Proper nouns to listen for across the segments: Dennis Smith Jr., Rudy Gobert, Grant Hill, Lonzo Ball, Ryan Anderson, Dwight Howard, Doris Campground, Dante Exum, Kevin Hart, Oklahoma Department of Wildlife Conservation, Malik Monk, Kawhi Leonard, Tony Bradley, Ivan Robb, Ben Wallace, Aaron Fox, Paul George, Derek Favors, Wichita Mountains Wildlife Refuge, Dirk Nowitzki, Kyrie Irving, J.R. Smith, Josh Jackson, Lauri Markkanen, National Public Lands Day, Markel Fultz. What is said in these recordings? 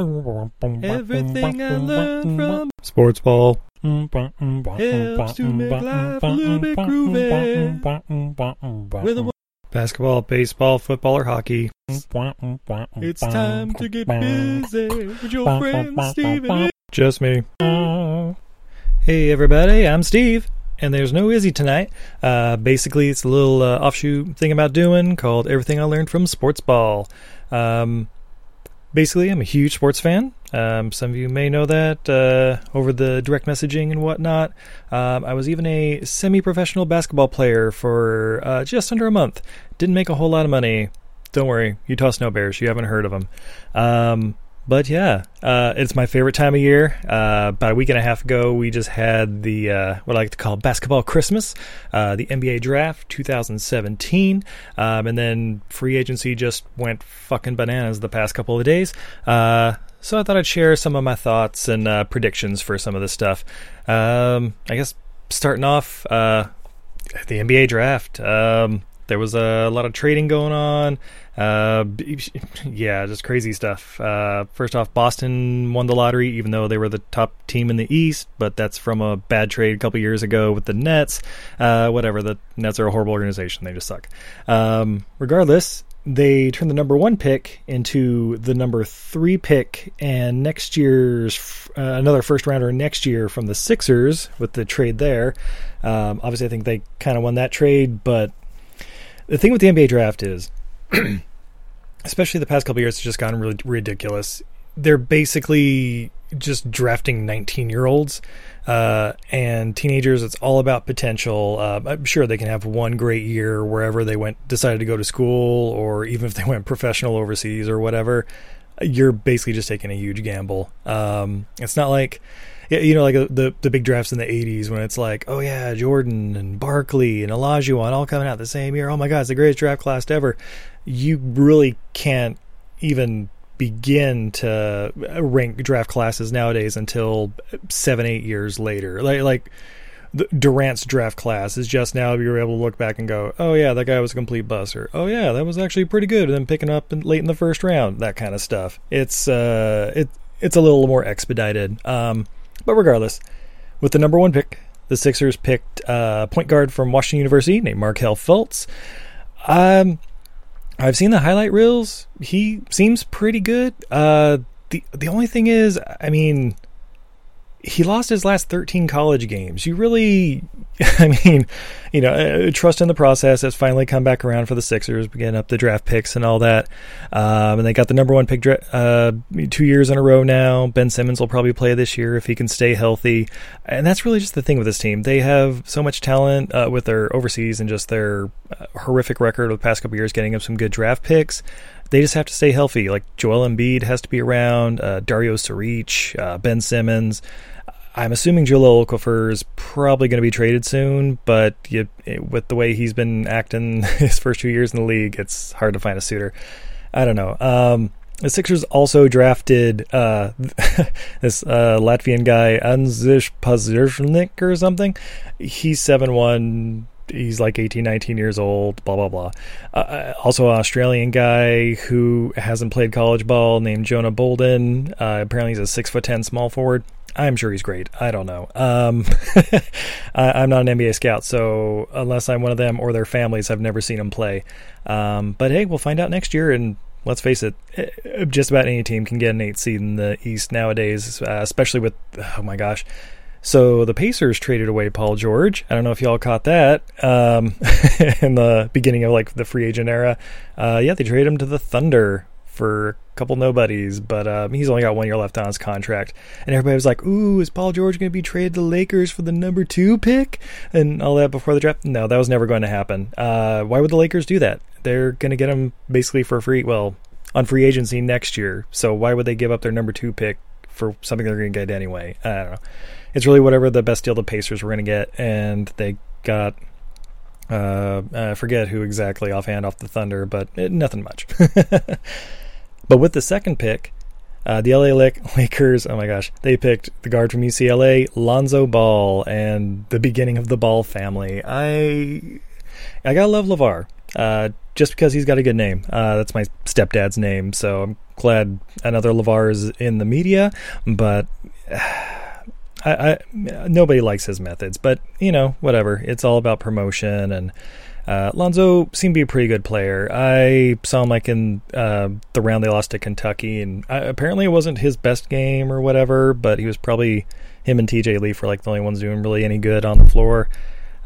Everything I learned from Sports Ball helps to make life a little bit groovy. With a basketball, baseball, football, or hockey. It's time to get busy with your friend Steven. Just me. Hey everybody, I'm Steve. And there's no Izzy tonight. Basically, it's a little offshoot thing about doing called Everything I Learned from Sports Ball. Basically, I'm a huge sports fan. Some of you may know that over the direct messaging and whatnot. I was even a semi-professional basketball player for just under a month. Didn't make a whole lot of money. Don't worry, Utah Snow Bears, you haven't heard of them. But yeah, it's my favorite time of year. About a week and a half ago, we just had the what I like to call basketball Christmas, the NBA Draft 2017, and then free agency just went fucking bananas the past couple of days. So I thought I'd share some of my thoughts and predictions for some of this stuff. I guess starting off the NBA Draft. There was a lot of trading going on. Yeah, just crazy stuff. First off, Boston won the lottery, even though they were the top team in the East, but that's from a bad trade a couple years ago with the Nets. Whatever, the Nets are a horrible organization. They just suck. Regardless, they turned the number one pick into the number three pick, and next year's another first rounder next year from the Sixers with the trade there. Obviously, I think they kind of won that trade, but the thing with the NBA draft is, especially the past couple of years, it's just gotten really ridiculous. They're basically just drafting 19-year-olds and teenagers. It's all about potential. I'm sure they can have one great year wherever they decided to go to school, or even if they went professional overseas or whatever. You're basically just taking a huge gamble. It's not like, you know, like the big drafts in the 80s when it's like, oh yeah, Jordan and Barkley and Olajuwon all coming out the same year. Oh my God, it's the greatest draft class ever. You really can't even begin to rank draft classes nowadays until 7-8 years later. Like Durant's draft class is just now you're able to look back and go, oh yeah, that guy was a complete bust, or oh yeah, that was actually pretty good, and then picking up late in the first round, that kind of stuff. It's a little more expedited. But regardless, with the number one pick, the Sixers picked a point guard from Washington University named Markel Fultz. I've seen the highlight reels. He seems pretty good. The only thing is, I mean, he lost his last 13 college games. Trust in the process. Has finally come back around for the Sixers, getting up the draft picks and all that. And they got the number one pick 2 years in a row now. Ben Simmons will probably play this year if he can stay healthy. And that's really just the thing with this team. They have so much talent with their overseas and just their horrific record of the past couple years getting up some good draft picks. They just have to stay healthy. Like Joel Embiid has to be around, Dario Saric, Ben Simmons. I'm assuming Jahlil Okafor is probably going to be traded soon, but with the way he's been acting his first 2 years in the league, it's hard to find a suitor. I don't know. The Sixers also drafted this Latvian guy, Anzish Pazirnik or something. He's 7'1". He's like 18, 19 years old, blah, blah, blah. Also an Australian guy who hasn't played college ball named Jonah Bolden. Apparently he's a 6'10" small forward. I'm sure he's great. I don't know. I'm not an NBA scout, so unless I'm one of them or their families, I've never seen him play. But hey, we'll find out next year, and let's face it, just about any team can get an 8 seed in the East nowadays, especially with, oh my gosh, so the Pacers traded away Paul George. I don't know if y'all caught that in the beginning of like the free agent era. Yeah, they traded him to the Thunder for a couple nobodies, but he's only got 1 year left on his contract. And everybody was like, ooh, is Paul George going to be traded to the Lakers for the number 2 pick? And all that before the draft? No, that was never going to happen. Why would the Lakers do that? They're going to get him basically for free, well, on free agency next year. So why would they give up their number 2 pick for something they're going to get anyway? I don't know. It's really whatever the best deal the Pacers were going to get, and they got, I forget who exactly offhand off the Thunder, but nothing much. But with the second pick, the LA Lakers, oh my gosh, they picked the guard from UCLA, Lonzo Ball, and the beginning of the Ball family. I gotta love Lavar, just because he's got a good name. That's my stepdad's name, so I'm glad another Lavar is in the media, but nobody likes his methods. But, you know, whatever. It's all about promotion, and Lonzo seemed to be a pretty good player. I saw him like in the round they lost to Kentucky, and apparently it wasn't his best game or whatever, but he was probably, him and TJ Leaf were like the only ones doing really any good on the floor.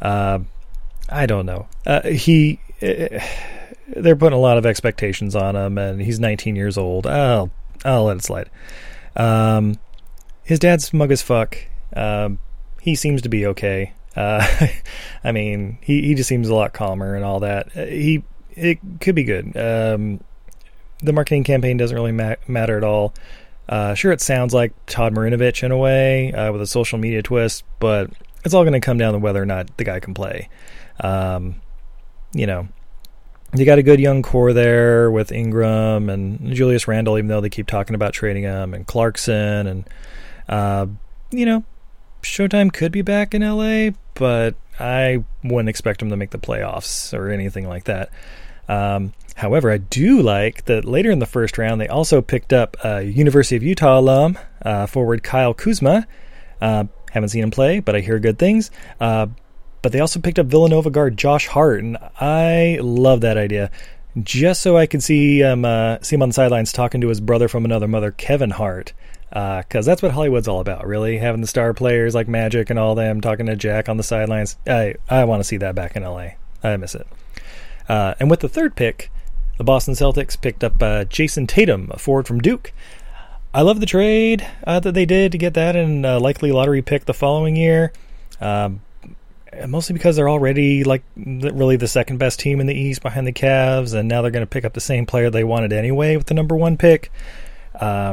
I don't know. They're putting a lot of expectations on him, and he's 19 years old. I'll let it slide. His dad's smug as fuck. He seems to be okay. I mean, he just seems a lot calmer and all that. It could be good. The marketing campaign doesn't really matter at all. Sure, it sounds like Todd Marinovich in a way, with a social media twist, but it's all going to come down to whether or not the guy can play. You know, you got a good young core there with Ingram and Julius Randle, even though they keep talking about trading him, and Clarkson, and, you know, Showtime could be back in LA, but I wouldn't expect him to make the playoffs or anything like that. However, I do like that later in the first round, they also picked up University of Utah alum, forward Kyle Kuzma. Haven't seen him play, but I hear good things. But they also picked up Villanova guard Josh Hart, and I love that idea. Just so I could see him on the sidelines talking to his brother from another mother, Kevin Hart, because that's what Hollywood's all about, really, having the star players like Magic and all them talking to Jack on the sidelines. I want to see that back in L.A. I miss it. And with the third pick, the Boston Celtics picked up Jayson Tatum, a forward from Duke. I love the trade that they did to get that and likely lottery pick the following year. Mostly because they're already like really the second best team in the East behind the Cavs, and now they're going to pick up the same player they wanted anyway with the number one pick. I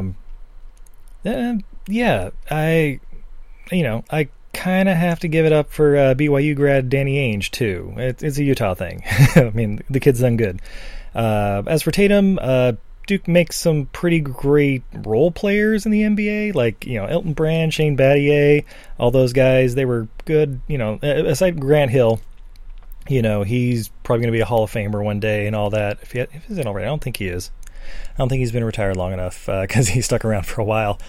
kind of have to give it up for BYU grad Danny Ainge too. It's a Utah thing. I mean, the kid's done good. As for Tatum, Duke makes some pretty great role players in the NBA, like, you know, Elton Brand, Shane Battier, all those guys. They were good, you know, aside Grant Hill. You know, he's probably going to be a Hall of Famer one day and all that. If he isn't already, I don't think he is. I don't think he's been retired long enough because he stuck around for a while.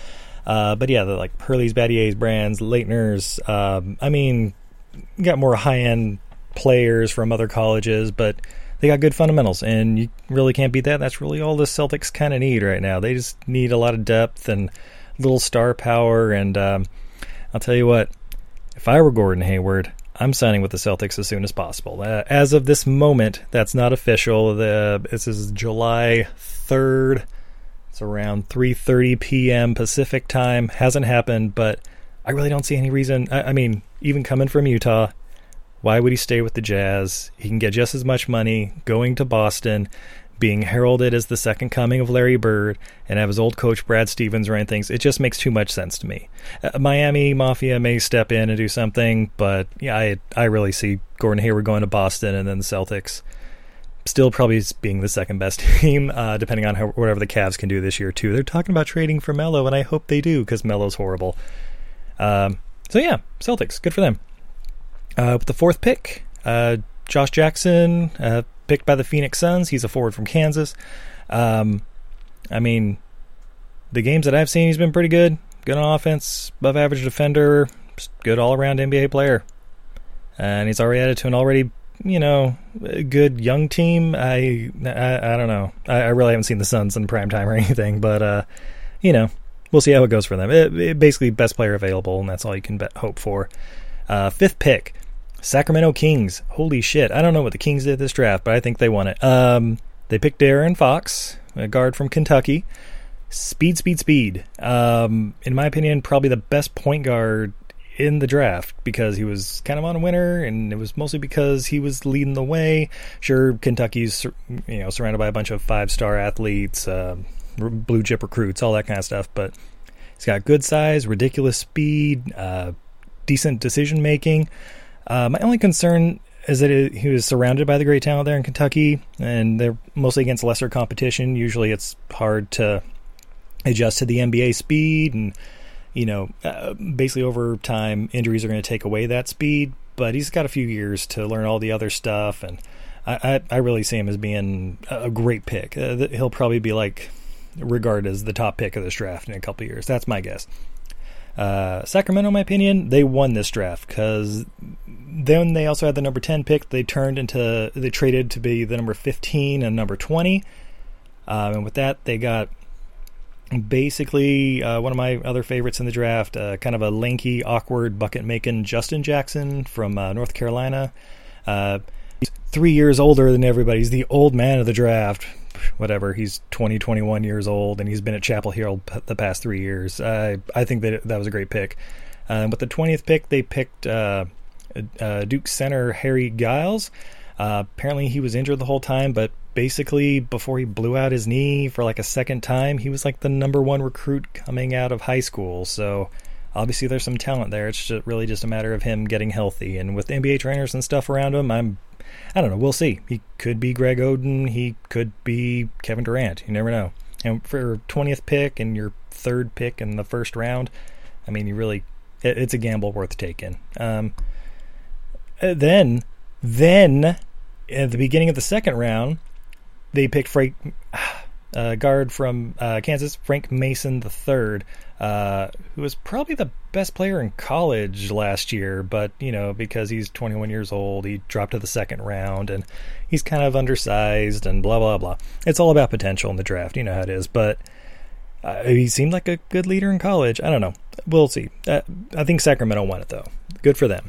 But yeah, the like Pearlie's, Battier's, Brands, Leitner's. I mean, got more high-end players from other colleges, but they got good fundamentals, and you really can't beat that. That's really all the Celtics kind of need right now. They just need a lot of depth and little star power, and I'll tell you what, if I were Gordon Hayward, I'm signing with the Celtics as soon as possible. As of this moment, that's not official. This is July 3rd. It's around 3:30 p.m. Pacific time. Hasn't happened, but I really don't see any reason. I mean, even coming from Utah, why would he stay with the Jazz? He can get just as much money going to Boston, being heralded as the second coming of Larry Bird, and have his old coach Brad Stevens running things. It just makes too much sense to me. Miami Mafia may step in and do something, but yeah, I really see Gordon Hayward going to Boston, and then the Celtics still probably being the second best team, depending on whatever the Cavs can do this year, too. They're talking about trading for Melo, and I hope they do, because Melo's horrible. So yeah, Celtics, good for them. With the fourth pick, Josh Jackson, picked by the Phoenix Suns. He's a forward from Kansas. I mean, the games that I've seen, he's been pretty good. Good on offense, above average defender, good all-around NBA player. And he's already added to an already, you know, good young team. I don't know. I really haven't seen the Suns in prime time or anything, but, you know, we'll see how it goes for them. It basically, best player available, and that's all you can hope for. Fifth pick. Sacramento Kings. Holy shit. I don't know what the Kings did this draft, but I think they won it. They picked Aaron Fox, a guard from Kentucky. Speed. In my opinion, probably the best point guard in the draft because he was kind of on a winner, and it was mostly because he was leading the way. Sure, Kentucky's, you know, surrounded by a bunch of five-star athletes, blue-chip recruits, all that kind of stuff, but he's got good size, ridiculous speed, decent decision-making. My only concern is that he was surrounded by the great talent there in Kentucky, and they're mostly against lesser competition. Usually it's hard to adjust to the NBA speed, and, you know, basically over time, injuries are going to take away that speed, but he's got a few years to learn all the other stuff, and I really see him as being a great pick. He'll probably be like regard as the top pick of this draft in a couple years. That's my guess. Sacramento, in my opinion, they won this draft because then they also had the number 10 pick. They traded to be the number 15 and number 20. And with that, they got basically one of my other favorites in the draft, kind of a lanky, awkward, bucket-making Justin Jackson from North Carolina. 3 years older than everybody. He's the old man of the draft. Whatever, he's 21 years old, and he's been at Chapel Hill the past 3 years. I think that was a great pick. With the 20th pick, they picked Duke center Harry Giles. Apparently he was injured the whole time, but basically before he blew out his knee for like a second time, he was like the number one recruit coming out of high school. So obviously there's some talent there. It's just a matter of him getting healthy. And with NBA trainers and stuff around him, I don't know. We'll see. He could be Greg Oden. He could be Kevin Durant. You never know. And for your 20th pick and your third pick in the first round, I mean, it's a gamble worth taking. Then at the beginning of the second round, they picked guard from Kansas, Frank Mason III, who was probably the best player in college last year, but because he's 21 years old, he dropped to the second round, and he's kind of undersized and blah blah blah. It's all about potential in the draft, you know how it is. But he seemed like a good leader in college. I don't know. We'll see. I think Sacramento won it though. Good for them.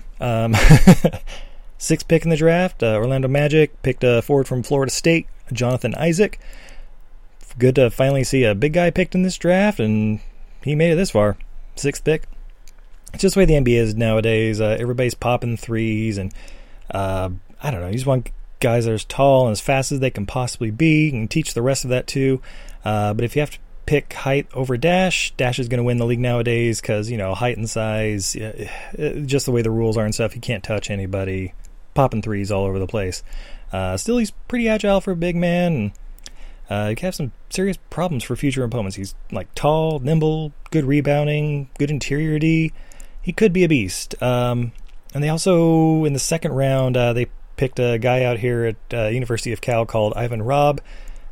Sixth pick in the draft, Orlando Magic picked a forward from Florida State, Jonathan Isaac. Good to finally see a big guy picked in this draft, and he made it this far. Sixth pick. It's just the way the NBA is nowadays. Everybody's popping threes, and I don't know. You just want guys that are as tall and as fast as they can possibly be. You can teach the rest of that too. But if you have to pick height over dash is going to win the league nowadays because height and size, just the way the rules are and stuff. You can't touch anybody. Popping threes all over the place. Still, he's pretty agile for a big man. And, he can have some serious problems for future opponents. He's like tall, nimble, good rebounding, good interior D. He could be a beast. And they also, in the second round, they picked a guy out here at University of Cal called Ivan Robb.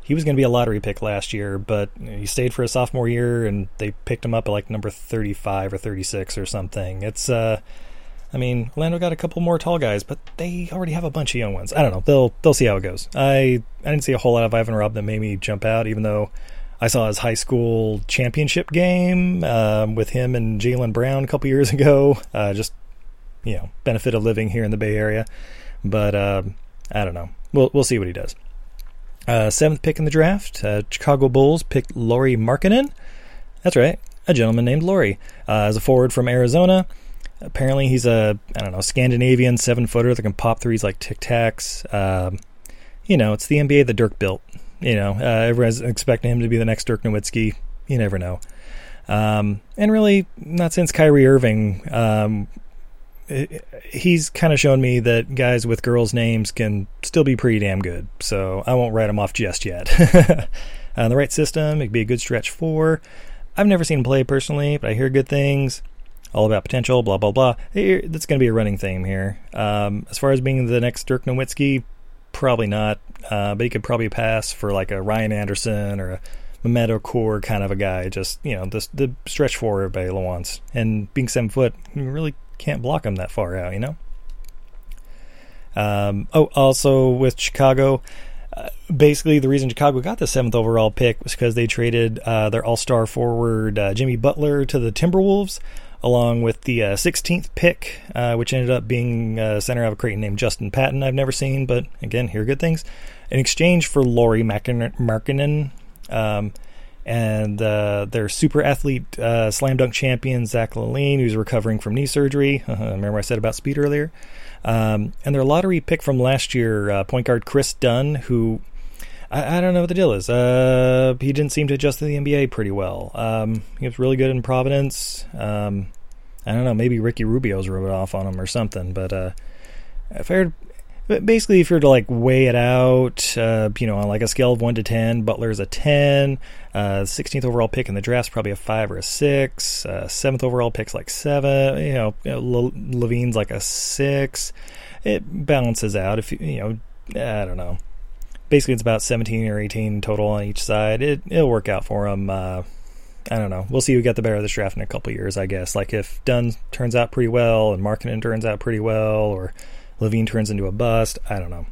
He was going to be a lottery pick last year, but he stayed for a sophomore year, and they picked him up at like number 35 or 36 or something. It's, Orlando got a couple more tall guys, but they already have a bunch of young ones. I don't know. They'll see how it goes. I didn't see a whole lot of Ivan Robb that made me jump out, even though I saw his high school championship game with him and Jaylen Brown a couple years ago. Benefit of living here in the Bay Area. But I don't know. We'll see what he does. Seventh pick in the draft, Chicago Bulls picked Lauri Markkanen. That's right, a gentleman named Lauri. As a forward from Arizona. Apparently he's Scandinavian 7-footer that can pop threes like Tic Tacs. It's the NBA that Dirk built. Everyone's expecting him to be the next Dirk Nowitzki. You never know. And really, not since Kyrie Irving. He's kind of shown me that guys with girls' names can still be pretty damn good. So I won't write him off just yet. On the right system, it could be a good stretch four. I've never seen him play personally, but I hear good things. All about potential, blah, blah, blah. That's going to be a running theme here. As far as being the next Dirk Nowitzki, probably not. But he could probably pass for like a Ryan Anderson or a Mehmet Okur kind of a guy. Just, the stretch forward everybody wants. And being 7 foot, you really can't block him that far out, Also with Chicago, basically the reason Chicago got the 7th overall pick was because they traded their all-star forward Jimmy Butler to the Timberwolves, along with the 16th pick, which ended up being a center out of Creighton named Justin Patton, I've never seen, but again, hear good things, in exchange for Lauri Markkanen, and their super athlete slam dunk champion, Zach LaLine, who's recovering from knee surgery. Remember I said about speed earlier? And their lottery pick from last year, point guard Chris Dunn, who I don't know what the deal is. He didn't seem to adjust to the NBA pretty well. He was really good in Providence. I don't know, maybe Ricky Rubio's rubbed off on him or something. But if you were to like weigh it out, on like a scale of 1 to 10, Butler's a 10. 16th overall pick in the draft's probably a 5 or a 6. 7th overall pick's like 7. Levine's like a 6. It balances out. If I don't know. basically it's about 17 or 18 total on each side. It'll work out for them. I don't know. We'll see who got the better of this draft in a couple of years, I guess. Like if Dunn turns out pretty well and Markkanen turns out pretty well or Levine turns into a bust, I don't know.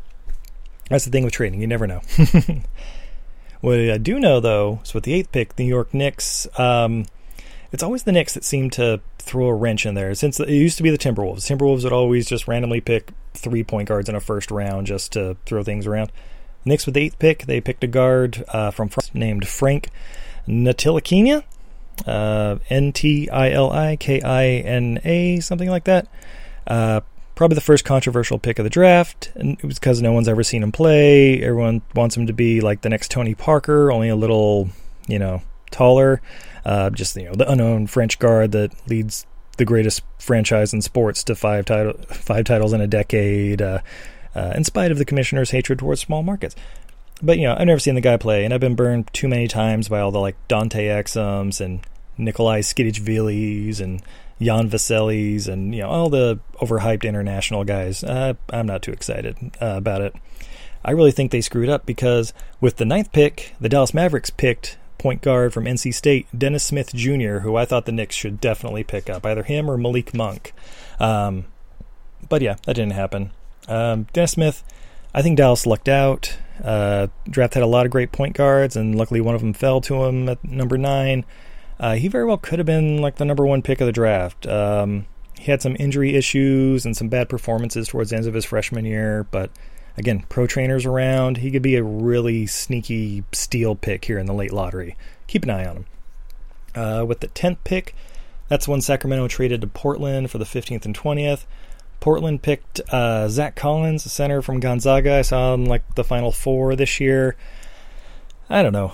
That's the thing with trading. You never know. What I do know, though, is with the eighth pick, the New York Knicks, it's always the Knicks that seem to throw a wrench in there. Since it used to be the Timberwolves. Timberwolves would always just randomly pick 3 point guards in a first round just to throw things around. Knicks with the eighth pick, they picked a guard from France named Frank Ntilikina, N-T-I-L-I-K-I-N-A, something like that. Probably the first controversial pick of the draft, and it was because no one's ever seen him play. Everyone wants him to be like the next Tony Parker, only a little, taller. Just, the unknown French guard that leads the greatest franchise in sports to five titles in a decade, in spite of the commissioner's hatred towards small markets. But, I've never seen the guy play, and I've been burned too many times by all the, Dante Exums and Nikolai Skidijvilis and Jan Veselis and, all the overhyped international guys. I'm not too excited about it. I really think they screwed up because with the ninth pick, the Dallas Mavericks picked point guard from NC State, Dennis Smith Jr., who I thought the Knicks should definitely pick up, either him or Malik Monk. But, that didn't happen. Dennis Smith, I think Dallas lucked out. Draft had a lot of great point guards, and luckily one of them fell to him at number 9. He very well could have been the number 1 pick of the draft. He had some injury issues and some bad performances towards the end of his freshman year, but again, pro trainers around, he could be a really sneaky steal pick here in the late lottery. Keep an eye on him. With the 10th pick, that's when Sacramento traded to Portland for the 15th and 20th. Portland picked Zach Collins, a center from Gonzaga. I saw him the Final Four this year. I don't know.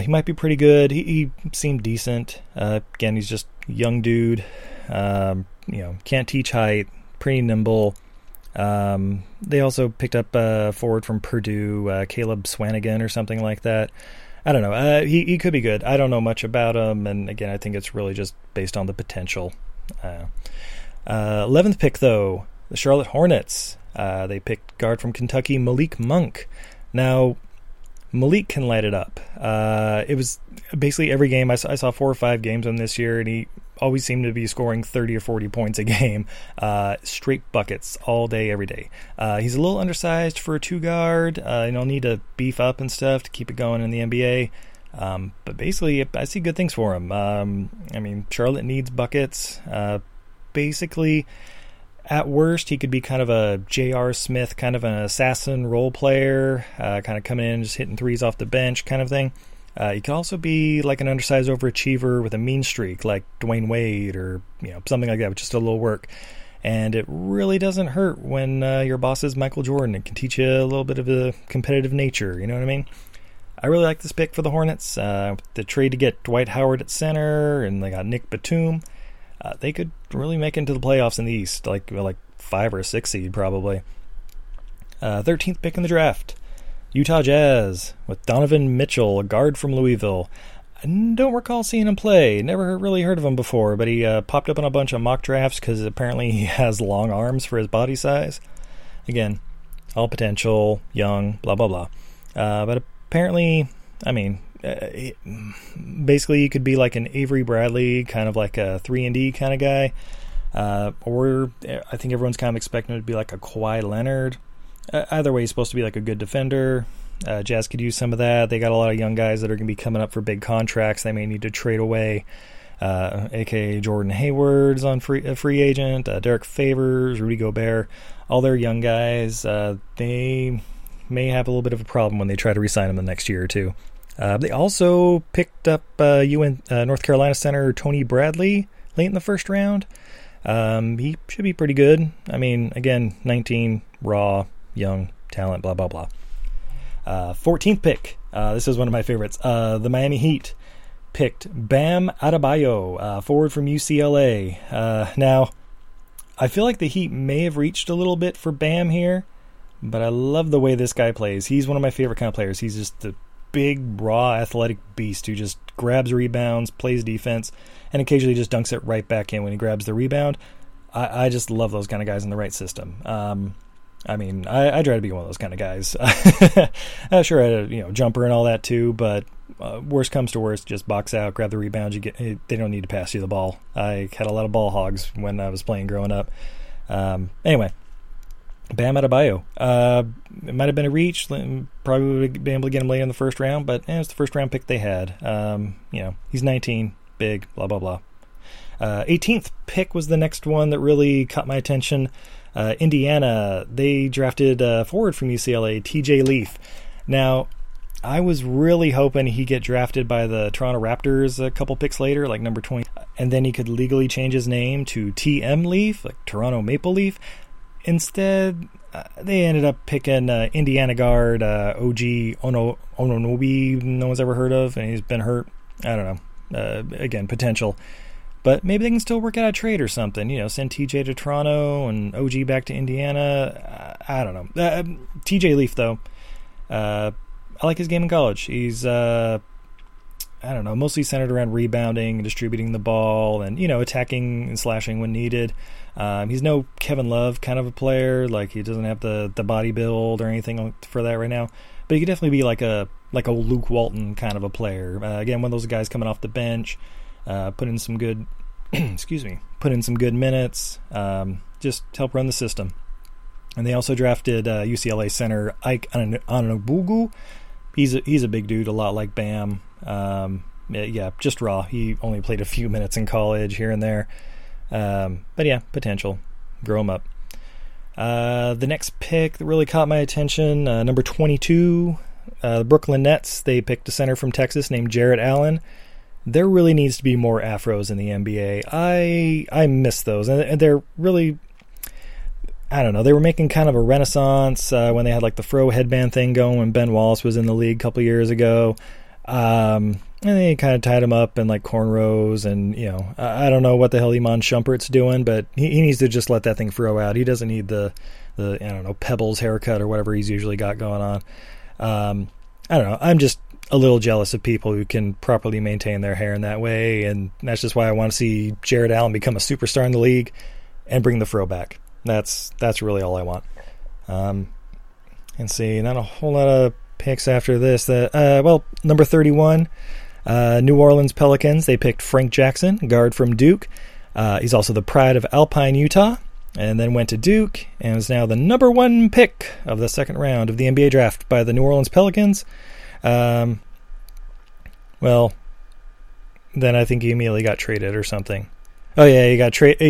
He might be pretty good. He seemed decent. Again, he's just a young dude. Can't teach height. Pretty nimble. They also picked up a forward from Purdue, Caleb Swanigan or something like that. I don't know. He could be good. I don't know much about him. And again, I think it's really just based on the potential. 11th pick, though, the Charlotte Hornets. They picked guard from Kentucky, Malik Monk. Now, Malik can light it up. It was basically every game. I saw 4 or 5 games on this year, and he always seemed to be scoring 30 or 40 points a game. Straight buckets all day, every day. He's a little undersized for a two-guard. He'll need to beef up and stuff to keep it going in the NBA. But basically, I see good things for him. Charlotte needs buckets. Basically, at worst, he could be kind of a J.R. Smith, kind of an assassin role player, kind of coming in, just hitting threes off the bench kind of thing. He could also be like an undersized overachiever with a mean streak, like Dwayne Wade or something like that, with just a little work. And it really doesn't hurt when your boss is Michael Jordan. It can teach you a little bit of a competitive nature, you know what I mean? I really like this pick for the Hornets. The trade to get Dwight Howard at center, and they got Nick Batum. They could really make it into the playoffs in the East, like 5 or 6 seed probably. 13th pick in the draft, Utah Jazz, with Donovan Mitchell, a guard from Louisville. I don't recall seeing him play. Never really heard of him before, but he popped up in a bunch of mock drafts because apparently he has long arms for his body size. Again, all potential, young, blah, blah, blah. But apparently, basically, he could be like an Avery Bradley, kind of like a 3-and-D kind of guy. Or I think everyone's kind of expecting him to be like a Kawhi Leonard. Either way, he's supposed to be like a good defender. Jazz could use some of that. They got a lot of young guys that are going to be coming up for big contracts. They may need to trade away, a.k.a. Gordon Hayward's on free agent, Derek Favors, Rudy Gobert, all their young guys. They may have a little bit of a problem when they try to re-sign them the next year or two. They also picked up North Carolina center Tony Bradley late in the first round. He should be pretty good. Again, 19, raw, young, talent, blah, blah, blah. 14th pick. This is one of my favorites. The Miami Heat picked Bam Adebayo, forward from UCLA. Now, I feel like the Heat may have reached a little bit for Bam here, but I love the way this guy plays. He's one of my favorite kind of players. He's just the big, raw, athletic beast who just grabs rebounds, plays defense, and occasionally just dunks it right back in when he grabs the rebound. I just love those kind of guys in the right system. I mean, I try to be one of those kind of guys. Sure, I had a jumper and all that too, but worst comes to worst, just box out, grab the rebound. They don't need to pass you the ball. I had a lot of ball hogs when I was playing growing up. Anyway, Bam Adebayo. It might have been a reach. Probably would have been able to get him late in the first round, but it was the first round pick they had. He's 19, big, blah, blah, blah. 18th pick was the next one that really caught my attention. Indiana, they drafted a forward from UCLA, TJ Leaf. Now, I was really hoping he'd get drafted by the Toronto Raptors a couple picks later, like number 20, and then he could legally change his name to TM Leaf, like Toronto Maple Leaf. Instead, they ended up picking Indiana guard O.G. Ononobi, no one's ever heard of, and he's been hurt. I don't know. Again, potential. But maybe they can still work out a trade or something. Send TJ to Toronto and OG back to Indiana. I don't know. TJ Leaf, though, I like his game in college. He's, mostly centered around rebounding and distributing the ball and, attacking and slashing when needed. He's no Kevin Love kind of a player. Like, he doesn't have the body build or anything for that right now. But he could definitely be like a Luke Walton kind of a player. Again, one of those guys coming off the bench. Put in some good minutes, just help run the system. And they also drafted UCLA center Ike Ononubugu. He's a big dude, a lot like Bam. Just raw. He only played a few minutes in college here and there. But yeah, potential. Grow him up. The next pick that really caught my attention, number 22, the Brooklyn Nets. They picked a center from Texas named Jarrett Allen. There really needs to be more afros in the NBA. I miss those. And they're really, I don't know, they were making kind of a renaissance when they had the fro headband thing going when Ben Wallace was in the league a couple years ago. And they kind of tied him up in cornrows and, I don't know what the hell Iman Shumpert's doing, but he needs to just let that thing fro out. He doesn't need the Pebbles haircut or whatever he's usually got going on. I don't know. I'm just a little jealous of people who can properly maintain their hair in that way, and that's just why I want to see Jarrett Allen become a superstar in the league and bring the fro back. That's really all I want. And see, not a whole lot of picks after this. Number 31, New Orleans Pelicans, they picked Frank Jackson, guard from Duke. He's also the pride of Alpine, Utah, and then went to Duke, and is now the number one pick of the second round of the NBA draft by the New Orleans Pelicans. Then I think he immediately got traded or something. Oh yeah, he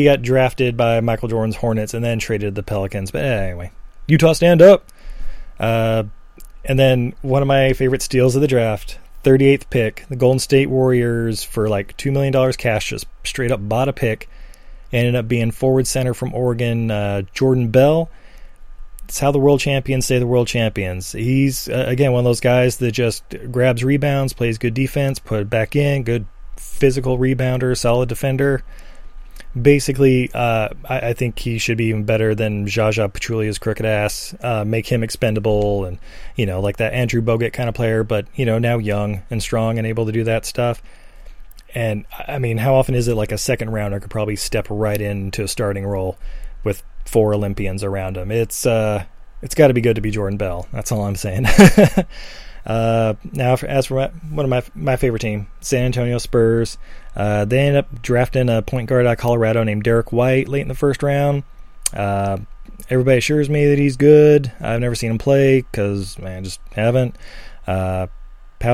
got drafted by Michael Jordan's Hornets and then traded the Pelicans. But anyway, Utah, stand up. And then one of my favorite steals of the draft, 38th pick, the Golden State Warriors for $2 million cash, just straight up bought a pick. Ended up being forward center from Oregon, Jordan Bell. It's how the world champions stay the world champions. He's, again, one of those guys that just grabs rebounds, plays good defense, put it back in, good physical rebounder, solid defender. Basically, I think he should be even better than Jaja Pachulia's crooked ass. Make him expendable and, like that Andrew Bogut kind of player, but, now young and strong and able to do that stuff. And, I mean, how often is it a second rounder could probably step right into a starting role with four Olympians around him? It's got to be good to be Jordan Bell. That's all I'm saying. Now, as for my favorite team, San Antonio Spurs, they ended up drafting a point guard out of Colorado named Derek White late in the first round. Everybody assures me that he's good. I've never seen him play because I just haven't. Pau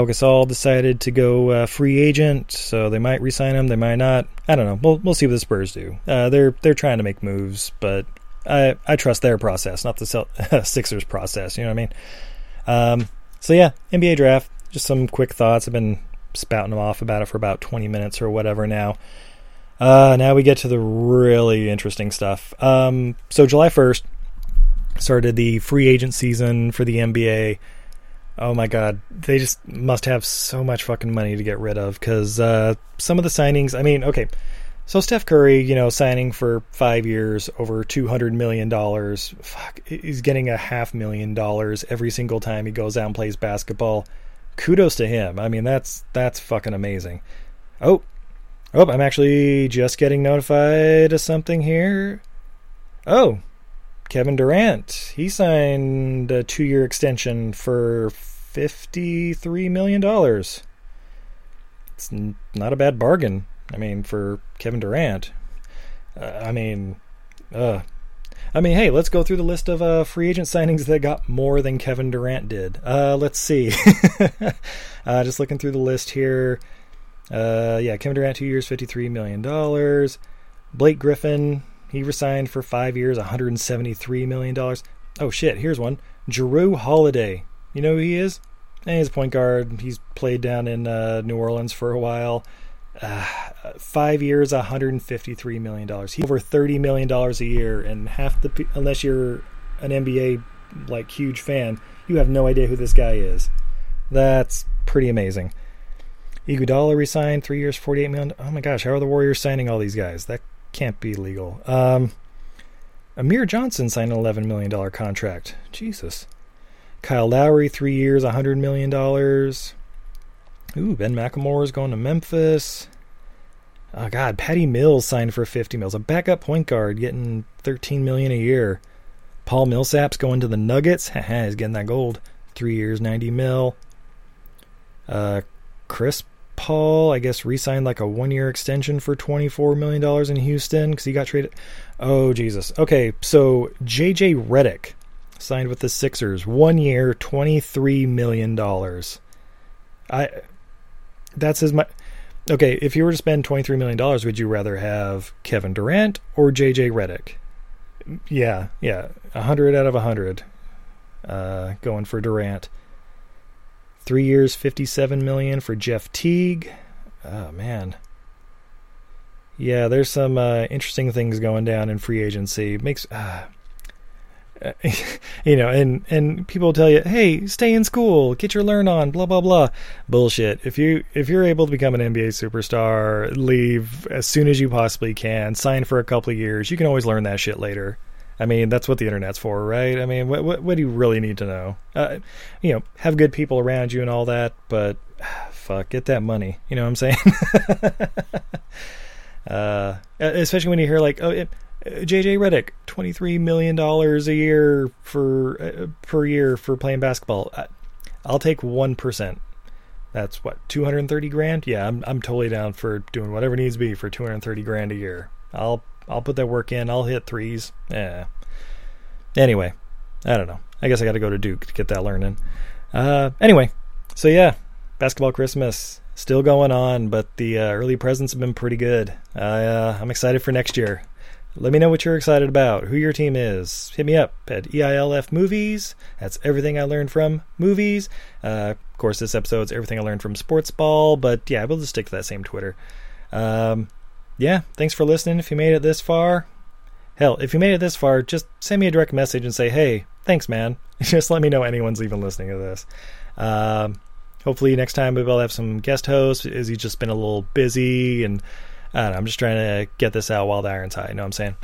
Gasol decided to go free agent, so they might re-sign him, they might not. I don't know. We'll see what the Spurs do. They're trying to make moves, but I trust their process, not the Sixers process. You know what I mean? So yeah, NBA draft. Just some quick thoughts. I've been spouting them off about it for about 20 minutes or whatever now. Now we get to the really interesting stuff. So July 1st started the free agent season for the NBA. Oh my God, they just must have so much fucking money to get rid of because some of the signings, so Steph Curry, signing for 5 years over $200 million. Fuck, he's getting $500,000 every single time he goes out and plays basketball. Kudos to him. I mean, that's fucking amazing. Oh, I'm actually just getting notified of something here. Oh, Kevin Durant, he signed a 2-year extension for $53 million. It's not a bad bargain, I mean, for Kevin Durant. Hey, let's go through the list of free agent signings that got more than Kevin Durant did. Let's see. Just looking through the list here. Kevin Durant, 2 years, $53 million. Blake Griffin, he resigned for 5 years, $173 million. Oh, shit, here's one. Jrue Holiday. You know who he is? He's a point guard. He's played down in New Orleans for a while. 5 years, $153 million. He's over $30 million a year, and half the unless you're an NBA like huge fan, you have no idea who this guy is. That's pretty amazing. Iguodala resigned 3 years, $48 million. Oh my gosh, how are the Warriors signing all these guys? That can't be legal. Amir Johnson signed an $11 million contract. Jesus. Kyle Lowry, 3 years, $100 million. Ooh, Ben McLemore is going to Memphis. Oh, God, Patty Mills signed for $50 million. A backup point guard getting $13 million a year. Paul Millsap's going to the Nuggets. He's getting that gold. 3 years, $90 million. Chris Paul, I guess, re-signed like a 1-year extension for $24 million in Houston because he got traded. Oh, Jesus. Okay, so J.J. Redick signed with the Sixers. 1 year, $23 million. That's as much. Okay, if you were to spend $23 million, would you rather have Kevin Durant or J.J. Redick? Yeah. 100 out of 100 going for Durant. 3 years, $57 million for Jeff Teague. Oh, man. Yeah, there's some interesting things going down in free agency. Makes... and people tell you, hey, stay in school, get your learn on, blah blah blah. Bullshit. If you're able to become an NBA superstar, leave as soon as you possibly can, sign for a couple of years. You can always learn that shit later. I mean, that's what the internet's for, right? I mean, what do you really need to know? Have good people around you and all that, but fuck, get that money. You know what I'm saying? Especially when you hear like, J.J. Redick, $23 million a year per year for playing basketball. I'll take 1%. That's what, $230,000? Yeah, I'm totally down for doing whatever needs to be for $230,000 a year. I'll put that work in. I'll hit threes. Yeah. Anyway, I don't know. I guess I got to go to Duke to get that learning. Anyway, so yeah, basketball Christmas. Still going on, but the early presents have been pretty good. I'm excited for next year. Let me know what you're excited about, who your team is. Hit me up at EILF Movies. That's everything I learned from movies. Of course, this episode's everything I learned from sports ball, but yeah, we'll just stick to that same Twitter. Thanks for listening. If you made it this far, just send me a direct message and say, hey, thanks, man. Just let me know anyone's even listening to this. Hopefully next time we'll have some guest hosts. Izzy's just been a little busy and... I don't know, I'm just trying to get this out while the iron's hot, you know what I'm saying?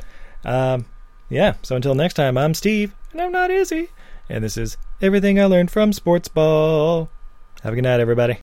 So until next time, I'm Steve, and I'm not Izzy, and this is Everything I Learned from Sports Ball. Have a good night, everybody.